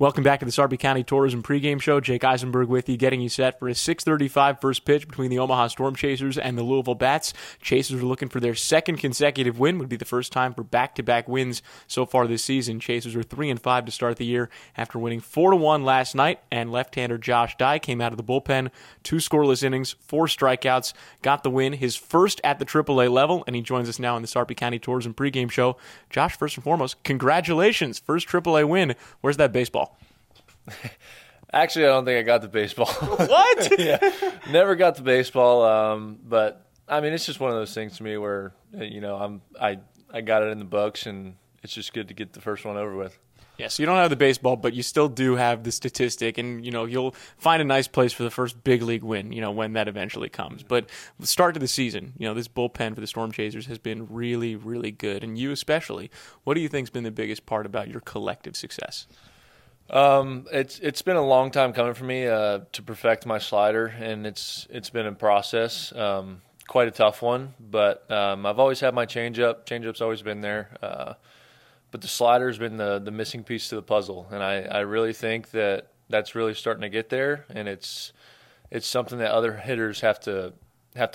Welcome back to the Sarpy County Tourism Pregame Show. Jake Eisenberg with you, getting you set for a 6:35 first pitch between the Omaha Storm Chasers and the Louisville Bats. Chasers are looking for their second consecutive win. Would be the first time for back-to-back wins so far this season. Chasers are 3-5 to start the year after winning 4-1 last night, and left-hander Josh Dye came out of the bullpen, 2 scoreless innings, 4 strikeouts, got the win, his first at the AAA level, and he joins us now in the Sarpy County Tourism Pregame Show. Josh, first and foremost, congratulations, first AAA win. Where's that baseball? Actually, I don't think I got the baseball. What? Yeah, never got the baseball. But I mean, it's just one of those things to me where, you know, I got it in the books, and it's just good to get the first one over with. Yeah, so you don't have the baseball, but you still do have the statistic, and, you know, you'll find a nice place for the first big league win, you know, when that eventually comes. But the start to the season, you know, this bullpen for the Storm Chasers has been really, really good, and you especially. What do you think's been the biggest part about your collective success? It's been a long time coming for me to perfect my slider, and it's been a process, quite a tough one. But I've always had my changeup. Changeup's always been there. But the slider's been the missing piece to the puzzle, and I really think that's really starting to get there, and it's something that other hitters have to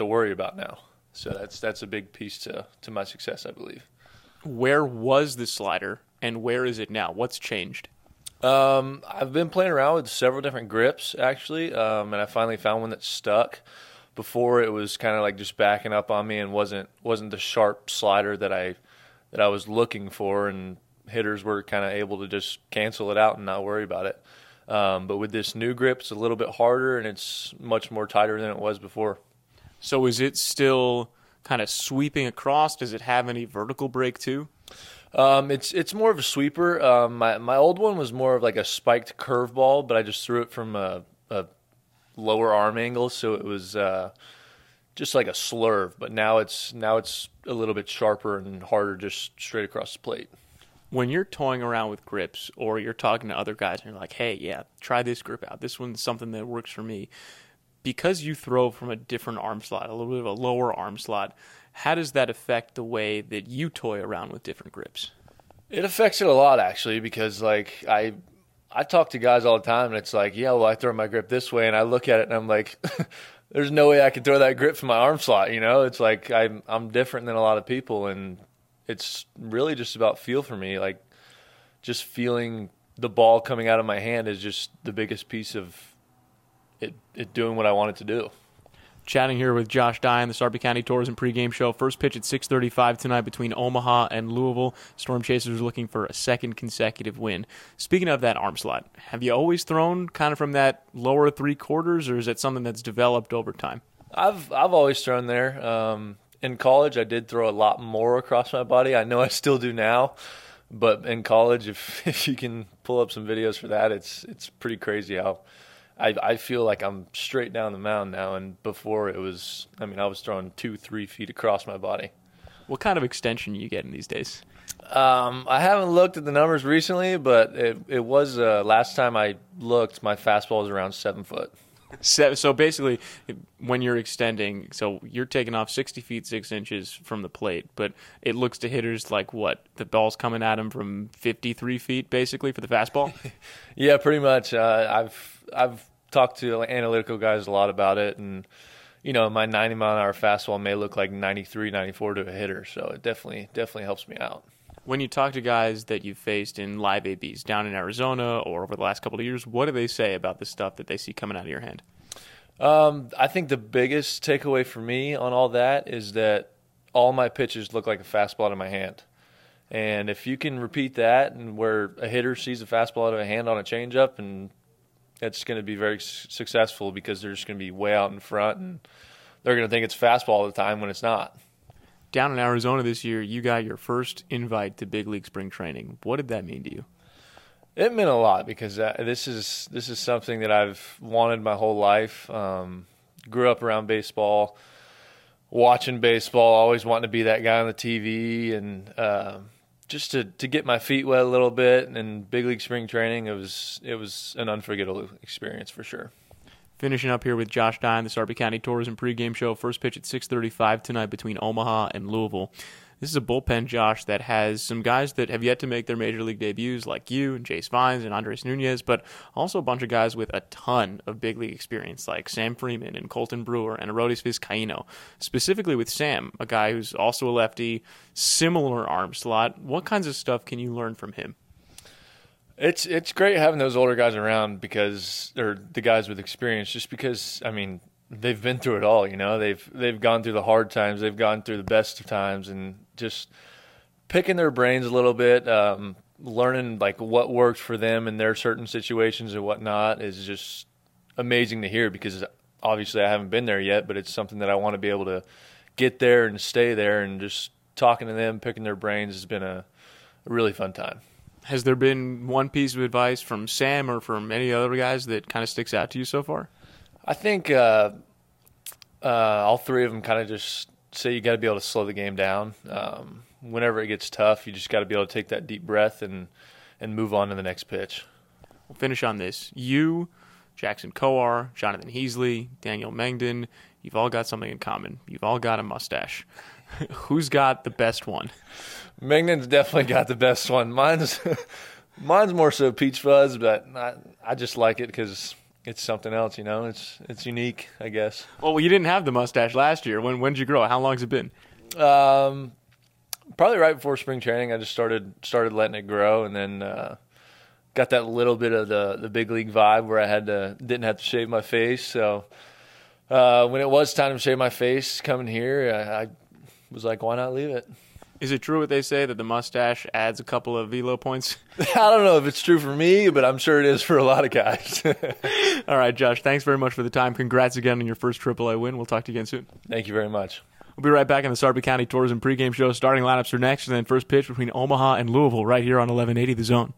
worry about now. So that's a big piece to my success, I believe. Where was the slider, and where is it now? What's changed? I've been playing around with several different grips, actually, and I finally found one that stuck. Before, it was kind of like just backing up on me and wasn't the sharp slider that I was looking for, and hitters were kind of able to just cancel it out and not worry about it. But with this new grip, it's a little bit harder, and it's much more tighter than it was before. So is it still kind of sweeping across? Does it have any vertical break too? It's more of a sweeper. My old one was more of like a spiked curveball, but I just threw it from a lower arm angle, so it was just like a slurve, but now it's a little bit sharper and harder, just straight across the plate. When you're toying around with grips, or you're talking to other guys and you're like, hey, yeah, try this grip out, this one's something that works for me, because you throw from a different arm slot, a little bit of a lower arm slot, how does that affect the way that you toy around with different grips? It affects it a lot, actually, because like I talk to guys all the time, and it's like, yeah, well, I throw my grip this way, and I look at it and I'm like, there's no way I could throw that grip from my arm slot, you know? It's like I'm different than a lot of people, and it's really just about feel for me. Like, just feeling the ball coming out of my hand is just the biggest piece of it doing what I want it to do. Chatting here with Josh Dye in the Sarpy County Tourism Pregame Show. First pitch at 6:35 tonight between Omaha and Louisville. Storm Chasers are looking for a second consecutive win. Speaking of that arm slot, have you always thrown kind of from that lower three-quarters, or is that something that's developed over time? I've always thrown there. In college, I did throw a lot more across my body. I know I still do now, but in college, if you can pull up some videos for that, it's pretty crazy how – I feel like I'm straight down the mound now, and before it was, I mean, I was throwing 2-3 feet across my body. What kind of extension are you getting these days? I haven't looked at the numbers recently, but it was last time I looked, my fastball was around 7 foot. So basically, when you're extending, so you're taking off 60 feet, 6 inches from the plate, but it looks to hitters like what? The ball's coming at them from 53 feet, basically, for the fastball? Yeah, pretty much. I've talked to analytical guys a lot about it, and, you know, my 90-mile-an-hour fastball may look like 93, 94 to a hitter, so it definitely helps me out. When you talk to guys that you've faced in live ABs down in Arizona or over the last couple of years, what do they say about the stuff that they see coming out of your hand? I think the biggest takeaway for me on all that is that all my pitches look like a fastball out of my hand. And if you can repeat that, and where a hitter sees a fastball out of a hand on a changeup, and that's going to be very successful, because they're just going to be way out in front, and they're going to think it's fastball all the time when it's not. Down in Arizona this year, you got your first invite to big league spring training. What did that mean to you? It meant a lot, because this is something that I've wanted my whole life. Grew up around baseball, watching baseball, always wanting to be that guy on the TV, and just to get my feet wet a little bit. And big league spring training, it was an unforgettable experience for sure. Finishing up here with Josh Dye in the Sarpy County Tourism Pregame Show. First pitch at 6:35 tonight between Omaha and Louisville. This is a bullpen, Josh, that has some guys that have yet to make their major league debuts, like you and Jace Vines and Andres Nunez, but also a bunch of guys with a ton of big league experience, like Sam Freeman and Colton Brewer and Arodis Vizcaino. Specifically with Sam, a guy who's also a lefty, similar arm slot. What kinds of stuff can you learn from him? It's great having those older guys around because they're the guys with experience, just because, I mean, they've been through it all, you know. They've gone through the hard times, they've gone through the best of times, and just picking their brains a little bit, learning like what worked for them in their certain situations and whatnot is just amazing to hear, because obviously I haven't been there yet, but it's something that I want to be able to get there and stay there, and just talking to them, picking their brains has been a really fun time. Has there been one piece of advice from Sam or from any other guys that kind of sticks out to you so far? I think all three of them kind of just say you got to be able to slow the game down. Whenever it gets tough, you just got to be able to take that deep breath and move on to the next pitch. We'll finish on this. You, Jackson Kowar, Jonathan Heasley, Daniel Mengden, you've all got something in common. You've all got a mustache. Who's got the best one? Mengden's definitely got the best one. Mine's more so peach fuzz, but I just like it because it's something else, you know. It's unique, I guess. Well, you didn't have the mustache last year. When did you grow? How long's it been? Probably right before spring training. I just started letting it grow, and then got that little bit of the big league vibe where I didn't have to shave my face. So when it was time to shave my face coming here, I was like, why not leave it? Is it true what they say, that the mustache adds a couple of velo points? I don't know if it's true for me, but I'm sure it is for a lot of guys. All right, Josh, thanks very much for the time. Congrats again on your first AAA win. We'll talk to you again soon. Thank you very much. We'll be right back on the Sarpy County Tourism Pregame Show. Starting lineups are next, and then first pitch between Omaha and Louisville right here on 1180 The Zone.